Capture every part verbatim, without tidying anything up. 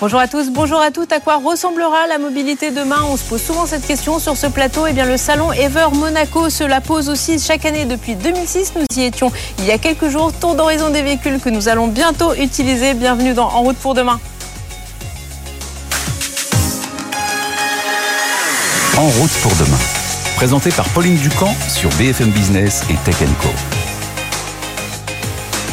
Bonjour à tous, bonjour à toutes. À quoi ressemblera la mobilité demain? On se pose souvent cette question sur ce plateau. Et bien, le salon Ever Monaco se la pose aussi chaque année depuis deux mille six. Nous y étions il y a quelques jours. Tour d'horizon des véhicules que nous allons bientôt utiliser. Bienvenue dans En route pour demain. En route pour demain, présenté par Pauline Ducamp sur B F M Business et Tech and Co.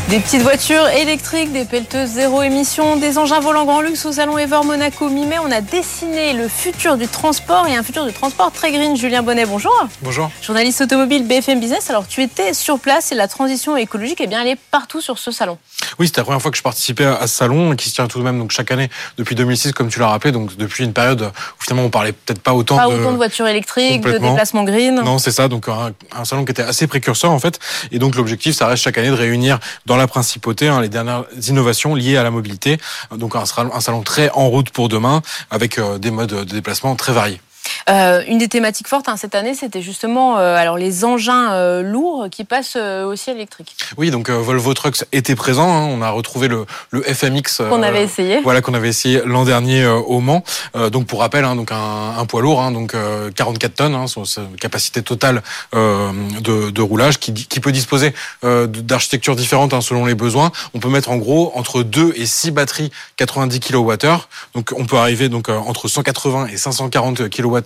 Des petites voitures électriques, des pelleteuses zéro émission, des engins volants grand luxe au salon Ever Monaco mi-mai. On a dessiné le futur du transport et un futur du transport très green. Julien Bonnet, bonjour. Bonjour. Journaliste automobile B F M Business. Alors, tu étais sur place et la transition écologique, eh bien, elle est partout sur ce salon. Oui, c'était la première fois que je participais à ce salon qui se tient tout de même donc, chaque année depuis deux mille six, comme tu l'as rappelé. Donc, depuis une période où finalement on parlait peut-être pas autant, pas de... autant de voitures électriques, de déplacements green. Non, c'est ça. Donc, un, un salon qui était assez précurseur en fait. Et donc, l'objectif, ça reste chaque année de réunir dans la principauté, hein, les dernières innovations liées à la mobilité. Donc un salon, un salon très en route pour demain, avec euh, des modes de déplacement très variés. Euh, une des thématiques fortes hein, cette année, c'était justement euh, alors les engins euh, lourds qui passent euh, aussi électriques. Oui, donc euh, Volvo Trucks était présent. Hein, on a retrouvé le, le F M X euh, qu'on avait essayé. Voilà, qu'on avait essayé l'an dernier euh, au Mans. Euh, donc pour rappel, hein, donc un, un poids lourd, hein, donc euh, quarante-quatre tonnes, hein, son, sa capacité totale euh, de, de roulage, qui, qui peut disposer euh, d'architectures différentes hein, selon les besoins. On peut mettre en gros entre deux et six batteries quatre-vingt-dix kilowattheures. Donc on peut arriver donc euh, entre cent quatre-vingts et cinq cent quarante kilowattheures.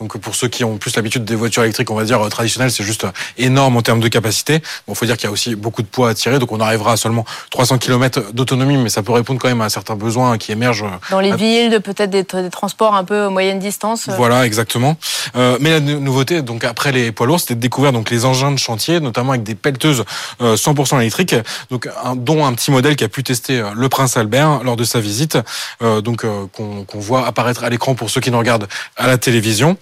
Donc pour ceux qui ont plus l'habitude des voitures électriques, on va dire traditionnelles, c'est juste énorme en termes de capacité. Bon, faut dire qu'il y a aussi beaucoup de poids à tirer, donc on arrivera à seulement trois cents kilomètres d'autonomie, mais ça peut répondre quand même à certains besoins qui émergent dans les à... villes, peut-être des, des transports un peu moyenne distance. Voilà, exactement. Euh, mais la nouveauté, donc après les poids lourds, c'était de découvrir donc les engins de chantier, notamment avec des pelleteuses cent pour cent électriques, donc un, dont un petit modèle qui a pu tester le Prince Albert lors de sa visite, euh, donc euh, qu'on, qu'on voit apparaître à l'écran pour ceux qui nous regardent à la télé. Télévision.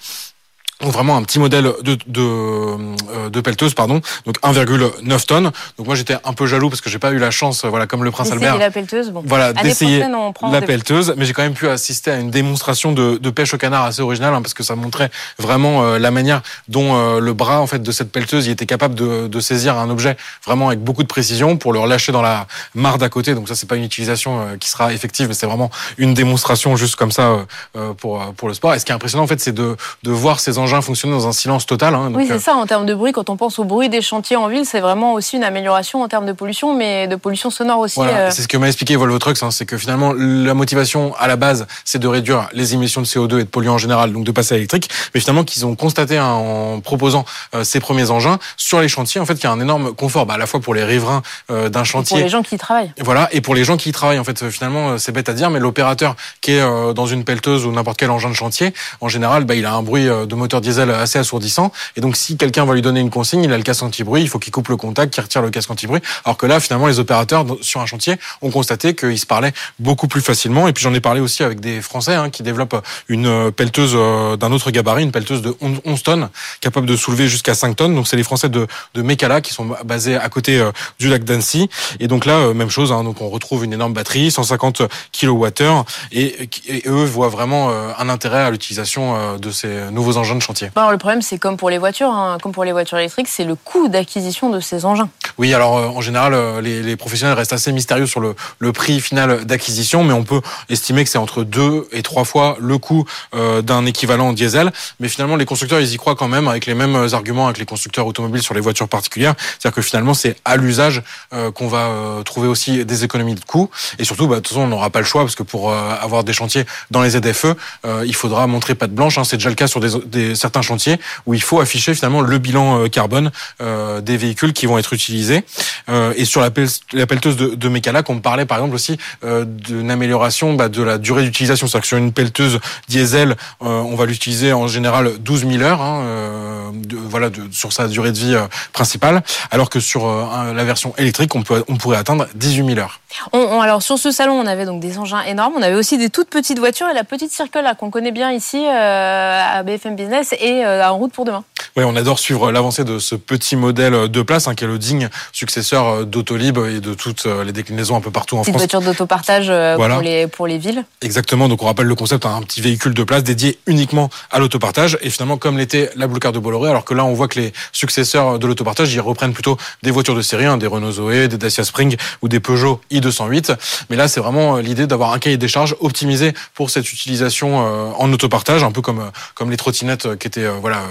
Donc vraiment un petit modèle de de, de pelleteuse, pardon, donc un virgule neuf tonnes. Donc moi j'étais un peu jaloux parce que j'ai pas eu la chance, voilà, comme le Prince Albert, la pelleteuse, bon, voilà, d'essayer non, la pelleteuse, mais j'ai quand même pu assister à une démonstration de, de pêche au canard assez originale, hein, parce que ça montrait vraiment euh, la manière dont euh, le bras en fait de cette pelleteuse, il était capable de, de saisir un objet vraiment avec beaucoup de précision pour le relâcher dans la mare d'à côté. Donc ça c'est pas une utilisation euh, qui sera effective, mais c'est vraiment une démonstration juste comme ça euh, pour pour le sport. Et ce qui est impressionnant en fait, c'est de de voir ces engins fonctionner dans un silence total. Hein, donc oui, c'est euh... ça, en termes de bruit, quand on pense au bruit des chantiers en ville, c'est vraiment aussi une amélioration en termes de pollution, mais de pollution sonore aussi. Voilà, euh... c'est ce que m'a expliqué Volvo Trucks, hein, c'est que finalement, la motivation à la base, c'est de réduire les émissions de C O deux et de polluants en général, donc de passer à l'électrique, mais finalement, qu'ils ont constaté hein, en proposant euh, ces premiers engins sur les chantiers, en fait, qu'il y a un énorme confort, bah, à la fois pour les riverains euh, d'un chantier. Et pour les gens qui y travaillent. Voilà, et pour les gens qui y travaillent, en fait, finalement, c'est bête à dire, mais l'opérateur qui est euh, dans une pelleteuse ou n'importe quel engin de chantier, en général, bah, il a un bruit de moteur diesel assez assourdissant, et donc si quelqu'un va lui donner une consigne, il a le casque anti-bruit, il faut qu'il coupe le contact, qu'il retire le casque anti-bruit, alors que là finalement les opérateurs sur un chantier ont constaté qu'ils se parlaient beaucoup plus facilement. Et puis j'en ai parlé aussi avec des Français hein, qui développent une pelleteuse d'un autre gabarit, une pelleteuse de onze tonnes capable de soulever jusqu'à cinq tonnes, donc c'est les Français de, de Mecalac qui sont basés à côté euh, du lac d'Annecy. Et donc là euh, même chose hein, donc on retrouve une énorme batterie cent cinquante kilowattheures, et, et eux voient vraiment euh, un intérêt à l'utilisation euh, de ces nouveaux engins de chantier. Alors, le problème, c'est comme pour les voitures, hein, comme pour les voitures électriques, c'est le coût d'acquisition de ces engins. Oui, alors euh, en général, euh, les, les professionnels restent assez mystérieux sur le, le prix final d'acquisition, mais on peut estimer que c'est entre deux et trois fois le coût euh, d'un équivalent diesel. Mais finalement, les constructeurs, ils y croient quand même avec les mêmes arguments avec les constructeurs automobiles sur les voitures particulières. C'est-à-dire que finalement, c'est à l'usage euh, qu'on va euh, trouver aussi des économies de coûts. Et surtout, bah, de toute façon, on n'aura pas le choix parce que pour euh, avoir des chantiers dans les Z F E, euh, il faudra montrer patte blanche. Hein, c'est déjà le cas sur des, des certains chantiers où il faut afficher finalement le bilan carbone euh, des véhicules qui vont être utilisés. Euh, et sur la, pel- la pelleteuse de, de Mecalac, on parlait par exemple aussi euh, d'une amélioration bah, de la durée d'utilisation. C'est-à-dire que sur une pelleteuse diesel, euh, on va l'utiliser en général douze mille heures hein, euh, de, voilà, de, sur sa durée de vie euh, principale, alors que sur euh, la version électrique, on, peut, on pourrait atteindre dix-huit mille heures. On, on, alors sur ce salon, on avait donc des engins énormes, on avait aussi des toutes petites voitures et la petite Circle là, qu'on connaît bien ici euh, à B F M Business et euh, en route pour demain. Oui, on adore suivre l'avancée de ce petit modèle de place, hein, qui est le digne successeur d'Autolib et de toutes les déclinaisons un peu partout en France. Une voiture d'autopartage euh, voilà. pour, les, pour les villes. Exactement, donc on rappelle le concept, hein, un petit véhicule de place dédié uniquement à l'autopartage. Et finalement, comme l'était la Blue Car de Bolloré, alors que là, on voit que les successeurs de l'autopartage, ils reprennent plutôt des voitures de série, hein, des Renault Zoé, des Dacia Spring ou des Peugeot i deux cent huit. Mais là, c'est vraiment l'idée d'avoir un cahier des charges optimisé pour cette utilisation euh, en autopartage, un peu comme, comme les trottinettes qui étaient euh, voilà, euh,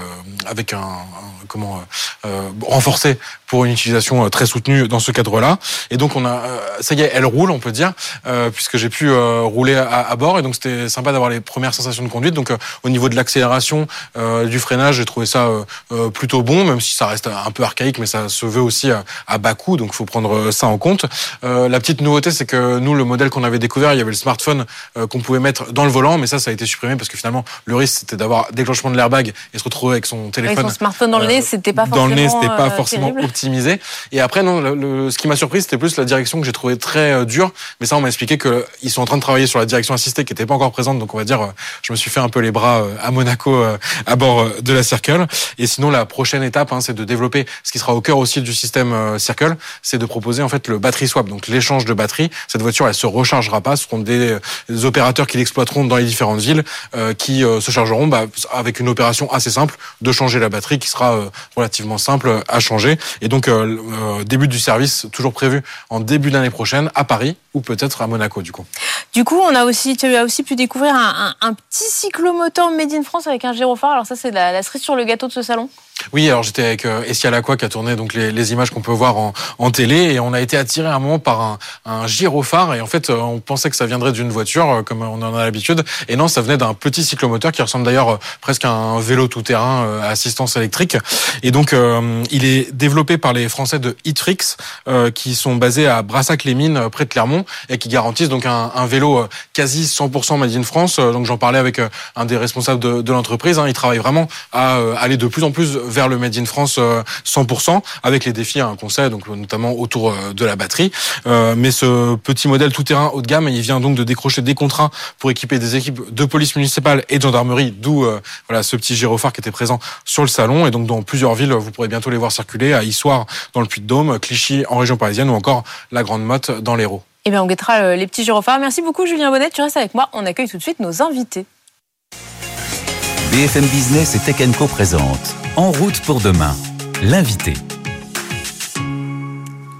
avec un, un comment euh, renforcé pour une utilisation très soutenue dans ce cadre-là. Et donc, on a, ça y est, elle roule, on peut dire, euh, puisque j'ai pu euh, rouler à, à bord. Et donc, c'était sympa d'avoir les premières sensations de conduite. Donc, euh, au niveau de l'accélération, euh, du freinage, j'ai trouvé ça euh, plutôt bon, même si ça reste un peu archaïque, mais ça se veut aussi à, à bas coût. Donc, il faut prendre ça en compte. Euh, la petite nouveauté, c'est que nous, le modèle qu'on avait découvert, il y avait le smartphone euh, qu'on pouvait mettre dans le volant, mais ça, ça a été supprimé parce que finalement, le risque, c'était d'avoir déclenchement de l'airbag et se retrouver avec son téléphone. Avec son smartphone dans le nez, c'était pas forcément, dans le nez, c'était pas forcément euh, optimisé. Et après, non, le, le, ce qui m'a surpris, c'était plus la direction que j'ai trouvée très euh, dure. Mais ça, on m'a expliqué qu'ils sont en train de travailler sur la direction assistée qui n'était pas encore présente. Donc, on va dire, euh, je me suis fait un peu les bras euh, à Monaco euh, à bord euh, de la Circle. Et sinon, la prochaine étape, hein, c'est de développer ce qui sera au cœur aussi du système euh, Circle, c'est de proposer en fait le battery swap, donc l'échange de batteries. Cette voiture, elle se rechargera pas. Ce seront des, des opérateurs qui l'exploiteront dans les différentes villes euh, qui euh, se chargeront bah, avec une opération assez simple de changer la batterie qui sera euh, relativement simple à changer. Et donc, euh, euh, début du service, toujours prévu en début d'année prochaine, à Paris ou peut-être à Monaco, du coup. Du coup, on a aussi, tu as aussi pu découvrir un, un, un petit cyclomoteur made in France avec un gyrophare. Alors ça, c'est la, la cerise sur le gâteau de ce salon. Oui, alors j'étais avec euh, Essia Lakhoua qui a tourné donc les, les images qu'on peut voir en, en télé, et on a été attiré à un moment par un, un gyrophare, et en fait euh, on pensait que ça viendrait d'une voiture euh, comme on en a l'habitude, et non, ça venait d'un petit cyclomoteur qui ressemble d'ailleurs euh, presque à un vélo tout-terrain euh, à assistance électrique. Et donc euh, il est développé par les Français de E-Trix euh, qui sont basés à Brassac-les-Mines euh, près de Clermont, et qui garantissent donc un, un vélo euh, quasi cent pour cent made in France. Euh, donc j'en parlais avec euh, un des responsables de, de l'entreprise, hein. Ils travaillent vraiment à euh, aller de plus en plus vers le Made in France cent pour cent, avec les défis hein, qu'on sait, donc notamment autour de la batterie. Euh, mais ce petit modèle tout-terrain haut de gamme, il vient donc de décrocher des contrats pour équiper des équipes de police municipale et de gendarmerie, d'où euh, voilà ce petit gyrophare qui était présent sur le salon. Et donc dans plusieurs villes, vous pourrez bientôt les voir circuler, à Issoire dans le Puy-de-Dôme, Clichy en région parisienne, ou encore la Grande Motte dans l'Hérault. Eh bien, on guettera les petits gyrophares. Merci beaucoup Julien Bonnet, tu restes avec moi, on accueille tout de suite nos invités. B F M Business et Tech and Co présente En route pour demain, l'invité.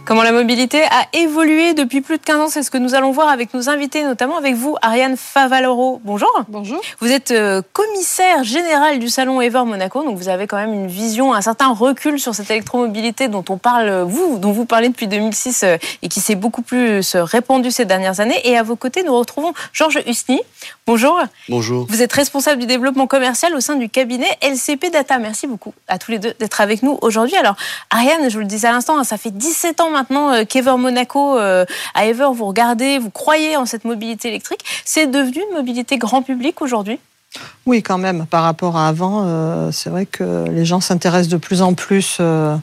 Comment la mobilité a évolué depuis plus de quinze ans, c'est ce que nous allons voir avec nos invités, notamment avec vous, Ariane Favaloro. Bonjour. Bonjour. Vous êtes commissaire général du salon Ever Monaco, donc vous avez quand même une vision, un certain recul sur cette électromobilité dont on parle, vous, dont vous parlez depuis deux mille six et qui s'est beaucoup plus répandue ces dernières années. Et à vos côtés, nous retrouvons Georges Husni. Bonjour. Bonjour. Vous êtes responsable du développement commercial au sein du cabinet L C P Delta. Merci beaucoup à tous les deux d'être avec nous aujourd'hui. Alors, Ariane, je vous le disais à l'instant, ça fait dix-sept ans maintenant qu'Ever Monaco, euh, à Ever, vous regardez, vous croyez en cette mobilité électrique. C'est devenu une mobilité grand public aujourd'hui ? Oui, quand même. Par rapport à avant, euh, c'est vrai que les gens s'intéressent de plus en plus euh,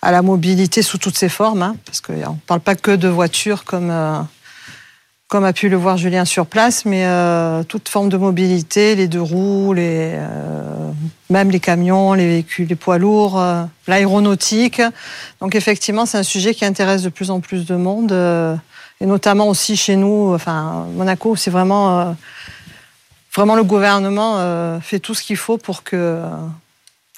à la mobilité sous toutes ses formes, hein, parce qu'on ne parle pas que de voitures comme... Euh, Comme a pu le voir Julien sur place, mais euh, toute forme de mobilité, les deux roues, les, euh, même les camions, les véhicules, les poids lourds, euh, l'aéronautique. Donc effectivement, c'est un sujet qui intéresse de plus en plus de monde, euh, et notamment aussi chez nous, enfin Monaco, c'est vraiment, euh, vraiment le gouvernement euh, fait tout ce qu'il faut pour que... Euh,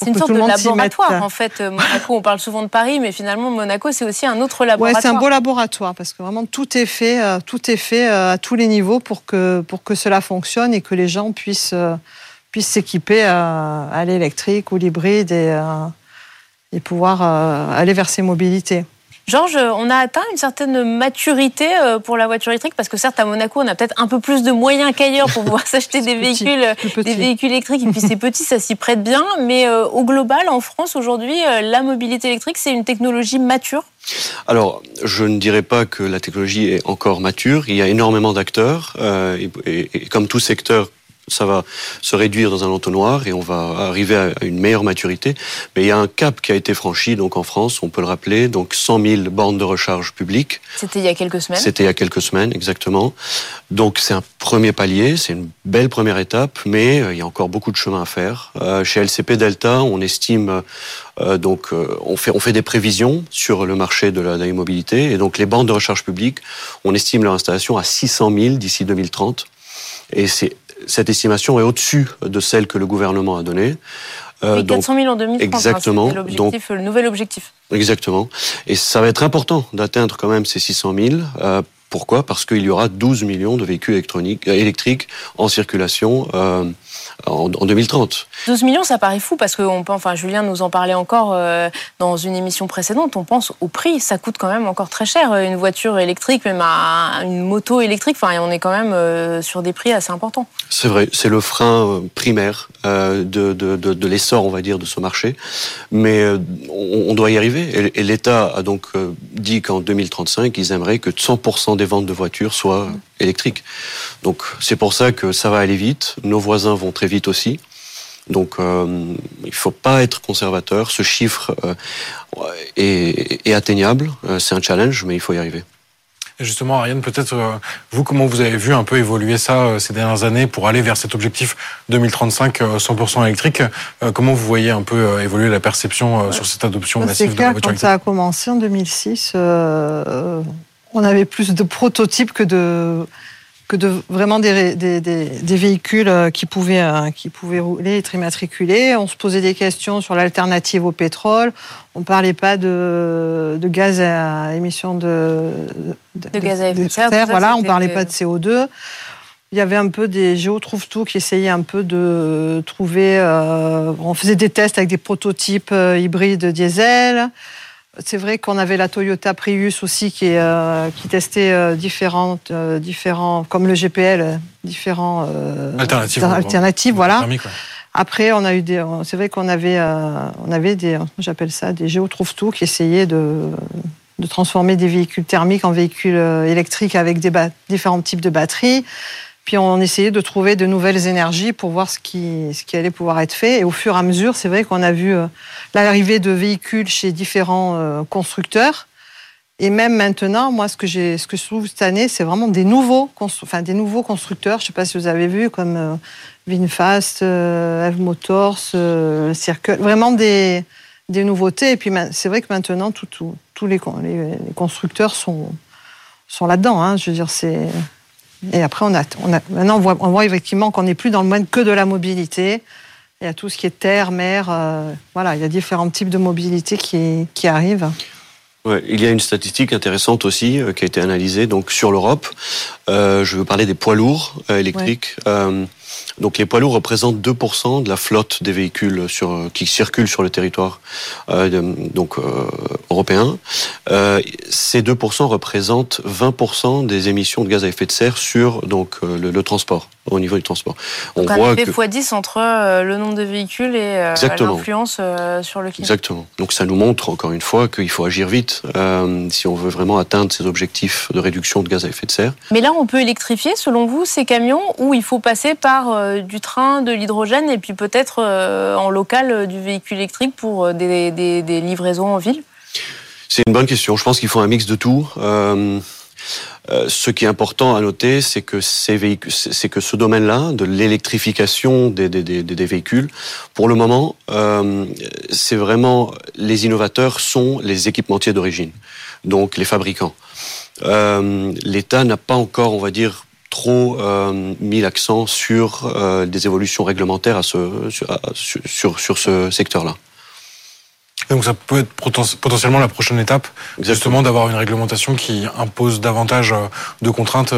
C'est une sorte de laboratoire, en fait. Monaco, on parle souvent de Paris, mais finalement, Monaco, c'est aussi un autre laboratoire. Ouais, c'est un beau laboratoire, parce que vraiment, tout est fait, tout est fait à tous les niveaux pour que, pour que cela fonctionne et que les gens puissent, puissent s'équiper à, à l'électrique ou l'hybride et, et pouvoir aller vers ces mobilités. Georges, on a atteint une certaine maturité pour la voiture électrique, parce que certes, à Monaco, on a peut-être un peu plus de moyens qu'ailleurs pour pouvoir s'acheter des, petit, véhicules, des véhicules électriques, et puis c'est petit, ça s'y prête bien, mais euh, au global, en France, aujourd'hui, euh, la mobilité électrique, c'est une technologie mature ? Alors, je ne dirais pas que la technologie est encore mature, il y a énormément d'acteurs, euh, et, et, et comme tout secteur, ça va se réduire dans un entonnoir et on va arriver à une meilleure maturité. Mais il y a un cap qui a été franchi donc en France, on peut le rappeler, donc cent mille bornes de recharge publiques. C'était il y a quelques semaines. C'était il y a quelques semaines, exactement. Donc c'est un premier palier, c'est une belle première étape, mais il y a encore beaucoup de chemin à faire. Euh, chez L C P Delta, on estime... Euh, donc euh, on, fait, on fait des prévisions sur le marché de la, de la mobilité. Et donc les bornes de recharge publiques, on estime leur installation à six cent mille d'ici deux mille trente. Et c'est, cette estimation est au-dessus de celle que le gouvernement a donnée. Euh, donc, quatre cent mille en deux mille trente, exactement, hein, l'objectif, donc, le nouvel objectif. Exactement. Et ça va être important d'atteindre quand même ces six cent mille. Euh, pourquoi ? Parce qu'il y aura douze millions de véhicules électroniques, électriques en circulation euh, en deux mille trente. douze millions, ça paraît fou parce que on peut, enfin, Julien nous en parlait encore euh, dans une émission précédente, on pense au prix, ça coûte quand même encore très cher une voiture électrique, même à une moto électrique, enfin, on est quand même euh, sur des prix assez importants. C'est vrai, c'est le frein primaire euh, de, de, de, de l'essor, on va dire, de ce marché, mais euh, on, on doit y arriver et, et l'État a donc euh, dit qu'en deux mille trente-cinq, ils aimeraient que cent pour cent des ventes de voitures soient mmh. électriques. Donc c'est pour ça que ça va aller vite, nos voisins vont très vite aussi. Donc euh, il ne faut pas être conservateur. Ce chiffre euh, est, est atteignable. C'est un challenge, mais il faut y arriver. Et justement, Ariane, peut-être, euh, vous, comment vous avez vu un peu évoluer ça euh, ces dernières années pour aller vers cet objectif deux mille trente-cinq, euh, cent pour cent électrique, euh, comment vous voyez un peu euh, évoluer la perception euh, sur cette adoption massive de la voiture électrique ? C'est clair, quand ça a commencé en deux mille six, euh, euh, on avait plus de prototypes que de... que de vraiment des, des, des, des véhicules qui pouvaient, qui pouvaient rouler, être immatriculés. On se posait des questions sur l'alternative au pétrole. On ne parlait pas de, de gaz à émission de, de, de gaz à effet de serre. Voilà, on ne parlait pas de C O deux. Il y avait un peu des géo-trouve-tout qui essayaient un peu de trouver... Euh, on faisait des tests avec des prototypes hybrides diesel. C'est vrai qu'on avait la Toyota Prius aussi qui, euh, qui testait euh, différentes, euh, différents, comme le G P L, différents euh, alternatives. Alternatives, voilà. Après, on a eu des, c'est vrai qu'on avait, euh, on avait des, j'appelle ça des géo-trouve-tout qui essayaient de, de transformer des véhicules thermiques en véhicules électriques avec des ba- différents types de batteries. Puis on essayait de trouver de nouvelles énergies pour voir ce qui, ce qui allait pouvoir être fait. Et au fur et à mesure, c'est vrai qu'on a vu euh, l'arrivée de véhicules chez différents euh, constructeurs. Et même maintenant, moi, ce que, j'ai, ce que je trouve cette année, c'est vraiment des nouveaux, constru- enfin, des nouveaux constructeurs. Je ne sais pas si vous avez vu, comme euh, VinFast, euh, E V Motors, euh, Circle. Vraiment des, des nouveautés. Et puis c'est vrai que maintenant, tous les, les, les constructeurs sont, sont là-dedans. Hein. Je veux dire, c'est... Et après, on a, on a, maintenant, on voit, on voit effectivement qu'on n'est plus dans le domaine que de la mobilité. Il y a tout ce qui est terre, mer, euh, voilà, il y a différents types de mobilité qui, qui arrivent. Ouais, il y a une statistique intéressante aussi euh, qui a été analysée donc, sur l'Europe. Euh, je veux parler des poids lourds euh, électriques. Ouais. Euh, donc les poids lourds représentent deux pour cent de la flotte des véhicules sur, qui circulent sur le territoire euh, donc, euh, européen. Euh, ces deux pour cent représentent vingt pour cent des émissions de gaz à effet de serre sur donc, le, le transport, au niveau du transport. Donc on voit que... fois dix entre euh, le nombre de véhicules et euh, l'influence euh, sur le climat. Exactement. Donc ça nous montre encore une fois qu'il faut agir vite euh, si on veut vraiment atteindre ces objectifs de réduction de gaz à effet de serre. Mais là on peut électrifier selon vous ces camions ou il faut passer par... Euh, du train, de l'hydrogène et puis peut-être euh, en local euh, du véhicule électrique pour euh, des, des, des livraisons en ville ? C'est une bonne question. Je pense qu'il faut un mix de tout. Euh, euh, ce qui est important à noter, c'est que, ces véhicules, c'est que ce domaine-là, de l'électrification des, des, des, des véhicules, pour le moment, euh, c'est vraiment les innovateurs sont les équipementiers d'origine, donc les fabricants. Euh, L'État n'a pas encore, on va dire, trop euh, mis l'accent sur euh, des évolutions réglementaires à ce, sur, à, sur, sur ce secteur-là. Donc ça peut être potentiellement la prochaine étape, exactement, justement d'avoir une réglementation qui impose davantage de contraintes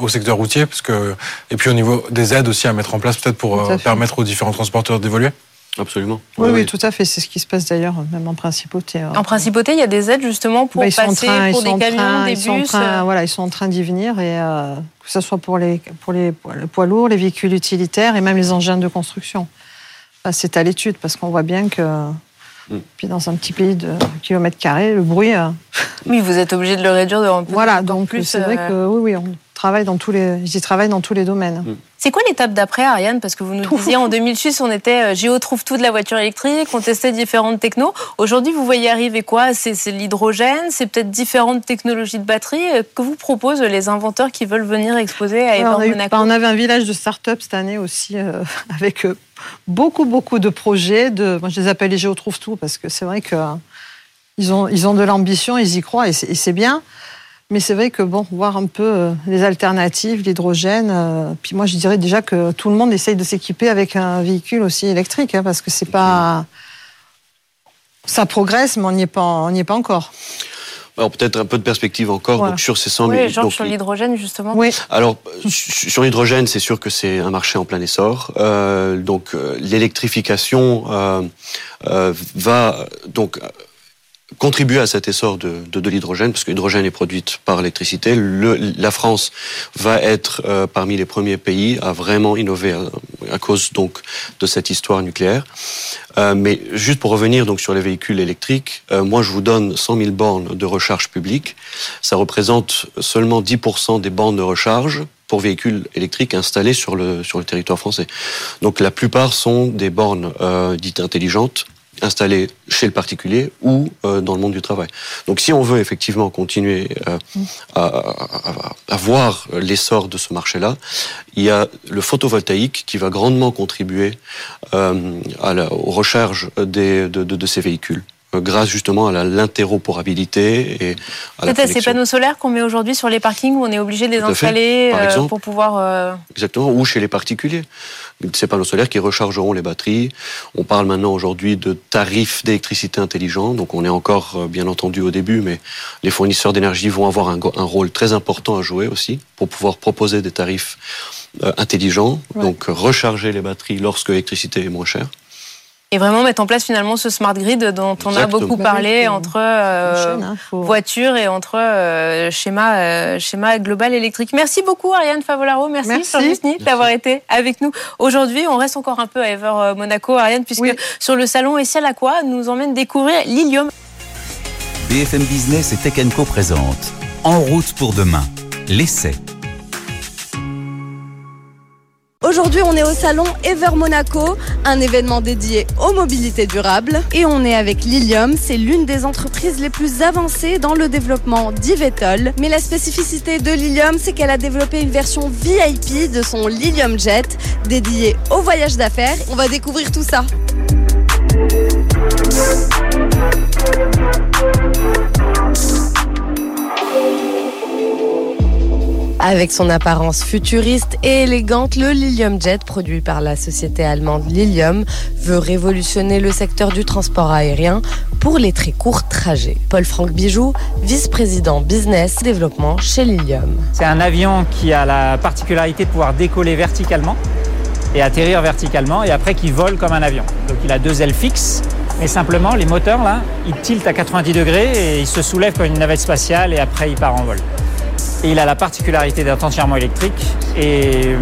au secteur routier, parce que, et puis au niveau des aides aussi à mettre en place, peut-être pour permettre aux différents transporteurs d'évoluer. Absolument. Oui, oui, oui, tout à fait. C'est ce qui se passe d'ailleurs, même en principauté. En principauté, il y a des aides justement pour bah, passer train, pour des camions, train, des bus. Ils sont en train, voilà, ils sont en train d'y venir et euh, que ce soit pour les pour les poids lourds, les véhicules utilitaires et même les engins de construction. Enfin, c'est à l'étude parce qu'on voit bien que hum. puis dans un petit pays de kilomètres carrés, le bruit. Euh... Oui, vous êtes obligé de le réduire de. Voilà, donc plus, c'est euh... vrai que oui, oui. On... travaille dans tous les, j'y travaille dans tous les domaines. Mmh. C'est quoi l'étape d'après, Ariane? Parce que vous nous tout. disiez en deux mille six, on était Géo trouve tout de la voiture électrique, on testait différentes technos. Aujourd'hui, vous voyez arriver quoi? C'est, c'est l'hydrogène, c'est peut-être différentes technologies de batterie que vous proposent les inventeurs qui veulent venir exposer à Ever Monaco. On avait un village de start-up cette année aussi, euh, avec euh, beaucoup, beaucoup de projets. De, moi, je les appelle les Géo trouve tout parce que c'est vrai que euh, ils ont, ils ont de l'ambition, ils y croient et c'est, et c'est bien. Mais c'est vrai que, bon, voir un peu les alternatives, l'hydrogène. Euh, puis moi, je dirais déjà que tout le monde essaye de s'équiper avec un véhicule aussi électrique, hein, parce que c'est pas... Ça progresse, mais on n'y est, est pas encore. Alors, peut-être un peu de perspective encore, voilà. donc sur ces cent mille... Oui, Georges, sur l'hydrogène, justement. Oui. Alors, sur l'hydrogène, c'est sûr que c'est un marché en plein essor. Euh, donc, l'électrification euh, euh, va... donc contribuer à cet essor de, de, de l'hydrogène, parce que l'hydrogène est produite par l'électricité. Le, la France va être euh, parmi les premiers pays à vraiment innover à, à cause donc de cette histoire nucléaire. Euh, mais juste pour revenir donc sur les véhicules électriques, euh, moi je vous donne cent mille bornes de recharge publique. Ça représente seulement dix pour cent des bornes de recharge pour véhicules électriques installés sur le, sur le territoire français. Donc la plupart sont des bornes euh, dites intelligentes, installés chez le particulier ou euh, dans le monde du travail. Donc si on veut effectivement continuer euh, à, à, à voir l'essor de ce marché-là, il y a le photovoltaïque qui va grandement contribuer euh, à la, aux recharges des, de, de, de ces véhicules, euh, grâce justement à la, l'interopérabilité et à la connexion. C'est ces panneaux solaires qu'on met aujourd'hui sur les parkings où on est obligé de les installer par exemple, euh, pour pouvoir... Euh... Exactement, ou chez les particuliers. Ces panneaux solaires qui rechargeront les batteries. On parle maintenant aujourd'hui de tarifs d'électricité intelligents, donc on est encore bien entendu au début, mais les fournisseurs d'énergie vont avoir un, un rôle très important à jouer aussi pour pouvoir proposer des tarifs euh, intelligents, ouais. donc recharger les batteries lorsque l'électricité est moins chère. Et vraiment mettre en place finalement ce smart grid dont Exactement. on a beaucoup parlé oui, entre euh, chaîne, hein, faut... voitures et entre euh, schéma, euh, schéma global électrique. Merci beaucoup Ariane Favaloro, merci, merci. Georges Husni d'avoir été avec nous aujourd'hui. On reste encore un peu à Ever Monaco, Ariane, puisque oui. sur le salon Essia Lakhoua nous emmène découvrir Lilium. B F M Business et Tech and Co présente En route pour demain, l'essai. Aujourd'hui, on est au salon Ever Monaco, un événement dédié aux mobilités durables. Et on est avec Lilium, c'est l'une des entreprises les plus avancées dans le développement d'e-véhicules. Mais la spécificité de Lilium, c'est qu'elle a développé une version V I P de son Lilium Jet, dédiée aux voyages d'affaires. On va découvrir tout ça. Avec son apparence futuriste et élégante, le Lilium Jet, produit par la société allemande Lilium, veut révolutionner le secteur du transport aérien pour les très courts trajets. Paul-Franck Bijou, vice-président business développement chez Lilium. C'est un avion qui a la particularité de pouvoir décoller verticalement et atterrir verticalement et après qui vole comme un avion. Donc il a deux ailes fixes. Mais simplement, les moteurs, là, ils tiltent à quatre-vingt-dix degrés et ils se soulèvent comme une navette spatiale et après, il part en vol. Et il a la particularité d'être entièrement électrique. Et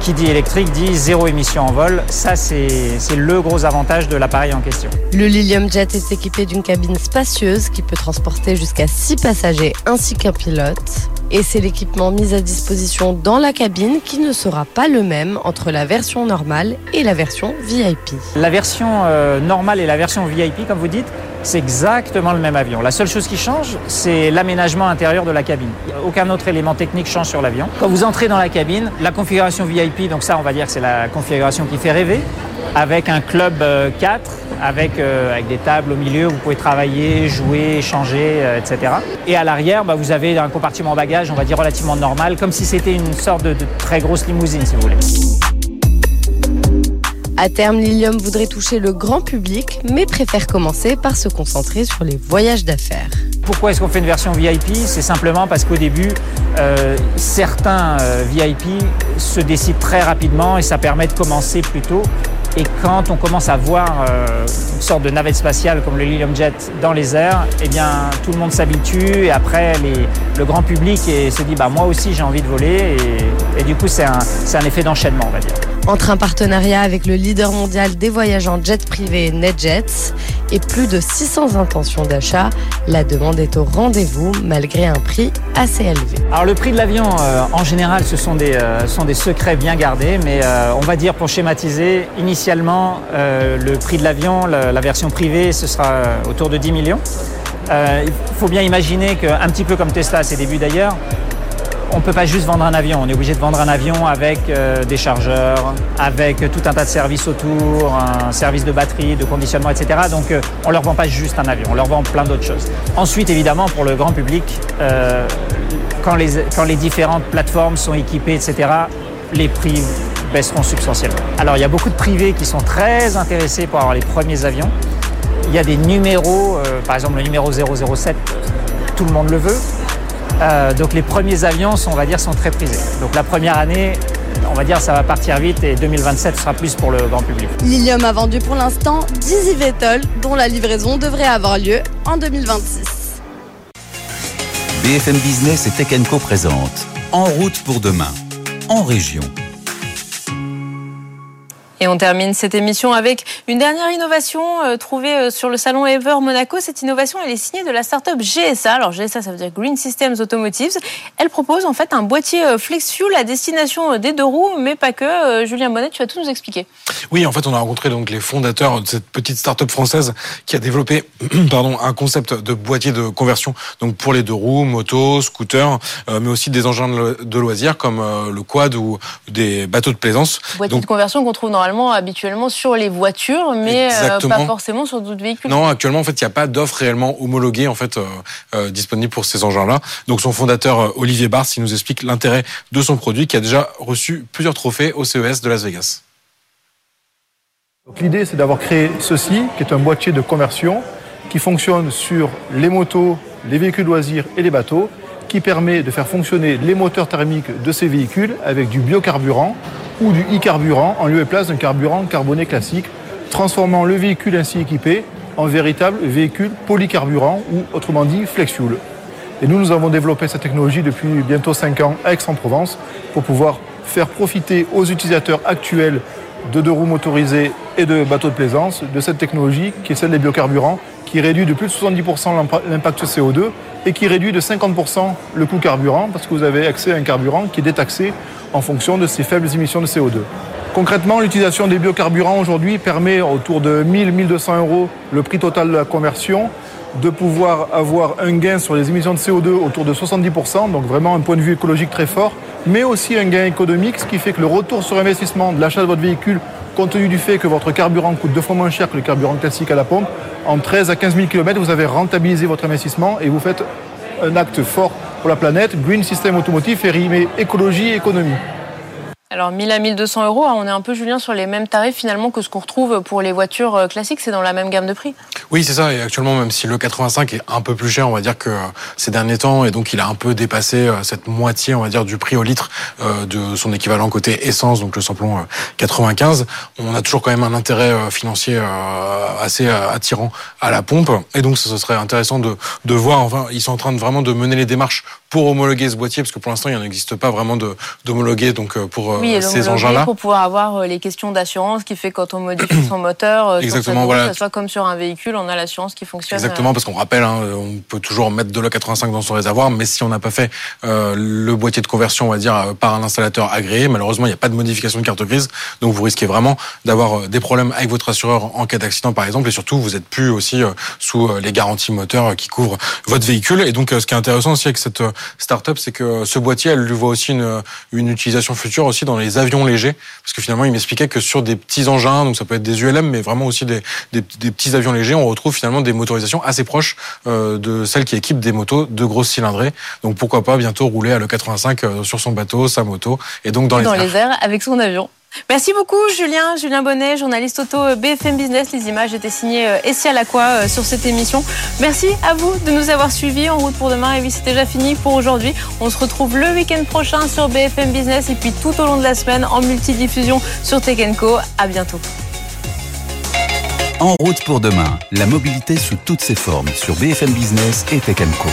qui dit électrique dit zéro émission en vol. Ça, c'est, c'est le gros avantage de l'appareil en question. Le Lilium Jet est équipé d'une cabine spacieuse qui peut transporter jusqu'à six passagers ainsi qu'un pilote. Et c'est l'équipement mis à disposition dans la cabine qui ne sera pas le même entre la version normale et la version V I P. La version euh, normale et la version V I P, comme vous dites, c'est exactement le même avion. La seule chose qui change, c'est l'aménagement intérieur de la cabine. Aucun autre élément technique change sur l'avion. Quand vous entrez dans la cabine, la configuration V I P, donc ça on va dire que c'est la configuration qui fait rêver, avec un club quatre, avec, euh, avec des tables au milieu où vous pouvez travailler, jouer, échanger, euh, et cetera. Et à l'arrière, bah, vous avez un compartiment bagages, on va dire relativement normal, comme si c'était une sorte de, de très grosse limousine, si vous voulez. À terme, Lilium voudrait toucher le grand public, mais préfère commencer par se concentrer sur les voyages d'affaires. Pourquoi est-ce qu'on fait une version V I P? C'est simplement parce qu'au début, euh, certains euh, V I P se décident très rapidement et ça permet de commencer plus tôt. Et quand on commence à voir euh, une sorte de navette spatiale comme le Lilium Jet dans les airs, eh bien, tout le monde s'habitue et après les, le grand public et se dit bah, « moi aussi j'ai envie de voler » et du coup c'est un, c'est un effet d'enchaînement, on va dire. Entre un partenariat avec le leader mondial des voyages en jet privé NetJets et plus de six cents intentions d'achat, la demande est au rendez-vous malgré un prix assez élevé. Alors le prix de l'avion, euh, en général, ce sont des, euh, sont des secrets bien gardés, mais euh, on va dire, pour schématiser, initialement, euh, le prix de l'avion, la, la version privée, ce sera autour de dix millions. Euh, il faut bien imaginer qu'un petit peu comme Tesla à ses débuts d'ailleurs, on ne peut pas juste vendre un avion, on est obligé de vendre un avion avec euh, des chargeurs, avec tout un tas de services autour, un service de batterie, de conditionnement, et cetera. Donc euh, on ne leur vend pas juste un avion, on leur vend plein d'autres choses. Ensuite, évidemment, pour le grand public, euh, quand, les, quand les différentes plateformes sont équipées, et cetera, les prix baisseront substantiellement. Alors il y a beaucoup de privés qui sont très intéressés pour avoir les premiers avions. Il y a des numéros, euh, par exemple le numéro zéro zéro sept, tout le monde le veut. Euh, donc les premiers avions sont, on va dire, sont très prisés. Donc la première année, on va dire, ça va partir vite et deux mille vingt-sept sera plus pour le grand public. Lilium a vendu pour l'instant dix e-Vettol dont la livraison devrait avoir lieu en deux mille vingt-six. B F M Business et Tech and Co présente En route pour demain, en région. Et on termine cette émission avec une dernière innovation euh, trouvée euh, sur le salon Ever Monaco. Cette innovation, elle est signée de la start-up G S A. Alors G S A, ça veut dire Green Systems Automotives. Elle propose en fait un boîtier euh, flex fuel à destination euh, des deux roues, mais pas que. Euh, Julien Bonnet, tu vas tout nous expliquer. Oui, en fait, on a rencontré donc les fondateurs de cette petite start-up française qui a développé pardon, un concept de boîtier de conversion donc pour les deux roues, motos, scooters, euh, mais aussi des engins de loisirs comme euh, le quad ou des bateaux de plaisance. Boîtier donc, de conversion qu'on trouve dans habituellement sur les voitures, mais euh, pas forcément sur d'autres véhicules. Non, actuellement, en fait, il n'y a pas d'offre réellement homologuée en fait, euh, euh, disponible pour ces engins-là. Donc, son fondateur, euh, Olivier Barthes, il nous explique l'intérêt de son produit qui a déjà reçu plusieurs trophées au C E S de Las Vegas. Donc, l'idée, c'est d'avoir créé ceci, qui est un boîtier de conversion qui fonctionne sur les motos, les véhicules loisirs et les bateaux, qui permet de faire fonctionner les moteurs thermiques de ces véhicules avec du biocarburant ou du e-carburant en lieu et place d'un carburant carboné classique, transformant le véhicule ainsi équipé en véritable véhicule polycarburant ou autrement dit flex fuel. Et nous, nous avons développé cette technologie depuis bientôt cinq ans à Aix-en-Provence pour pouvoir faire profiter aux utilisateurs actuels de deux roues motorisées et de bateaux de plaisance de cette technologie qui est celle des biocarburants qui réduit de plus de soixante-dix pour cent l'impact C O deux et qui réduit de cinquante pour cent le coût carburant parce que vous avez accès à un carburant qui est détaxé en fonction de ses faibles émissions de C O deux. Concrètement, l'utilisation des biocarburants aujourd'hui permet autour de mille à mille deux cents euros le prix total de la conversion, de pouvoir avoir un gain sur les émissions de C O deux autour de soixante-dix pour cent, donc vraiment un point de vue écologique très fort, mais aussi un gain économique, ce qui fait que le retour sur investissement de l'achat de votre véhicule, compte tenu du fait que votre carburant coûte deux fois moins cher que le carburant classique à la pompe, en treize à quinze mille kilomètres, vous avez rentabilisé votre investissement et vous faites un acte fort pour la planète. Green System Automotive et rimer écologie et économie. Alors mille à mille deux cents euros, on est un peu, Julien, sur les mêmes tarifs finalement que ce qu'on retrouve pour les voitures classiques, c'est dans la même gamme de prix. Oui, c'est ça, et actuellement, même si le quatre-vingt-cinq est un peu plus cher, on va dire que ces derniers temps, et donc il a un peu dépassé cette moitié, on va dire, du prix au litre euh, de son équivalent côté essence, donc le samplon quatre-vingt-quinze, on a toujours quand même un intérêt financier euh, assez attirant à la pompe, et donc ce serait intéressant de, de voir, enfin, ils sont en train de vraiment de mener les démarches pour homologuer ce boîtier, parce que pour l'instant, il n'existe pas vraiment de, d'homologuer donc, pour oui, et ces engins-là. Pour pouvoir avoir les questions d'assurance qui fait quand on modifie son moteur, exactement, voilà. Que ce soit comme sur un véhicule, on a l'assurance qui fonctionne. Exactement, parce qu'on rappelle, hein, on peut toujours mettre de l'E quatre-vingt-cinq dans son réservoir, mais si on n'a pas fait euh, le boîtier de conversion, on va dire, par un installateur agréé, malheureusement, il n'y a pas de modification de carte grise, donc vous risquez vraiment d'avoir des problèmes avec votre assureur en cas d'accident, par exemple, et surtout, vous n'êtes plus aussi euh, sous les garanties moteurs qui couvrent votre véhicule. Et donc, euh, ce qui est intéressant aussi avec cette start-up, c'est que ce boîtier, elle lui voit aussi une, une utilisation future aussi dans les avions légers, parce que finalement il m'expliquait que sur des petits engins, donc ça peut être des U L M, mais vraiment aussi des, des, des petits avions légers, on retrouve finalement des motorisations assez proches euh, de celles qui équipent des motos de grosses cylindrées, donc pourquoi pas bientôt rouler à l'E quatre-vingt-cinq sur son bateau, sa moto, et donc dans, dans les, les airs avec son avion. Merci beaucoup Julien, Julien Bonnet, journaliste auto B F M Business. Les images étaient signées Essia Lakhoua sur cette émission. Merci à vous de nous avoir suivis. En route pour demain, et oui, c'est déjà fini pour aujourd'hui. On se retrouve le week-end prochain sur B F M Business et puis tout au long de la semaine en multidiffusion sur Tech and Co. À bientôt. En route pour demain, la mobilité sous toutes ses formes sur B F M Business et Tech and Co.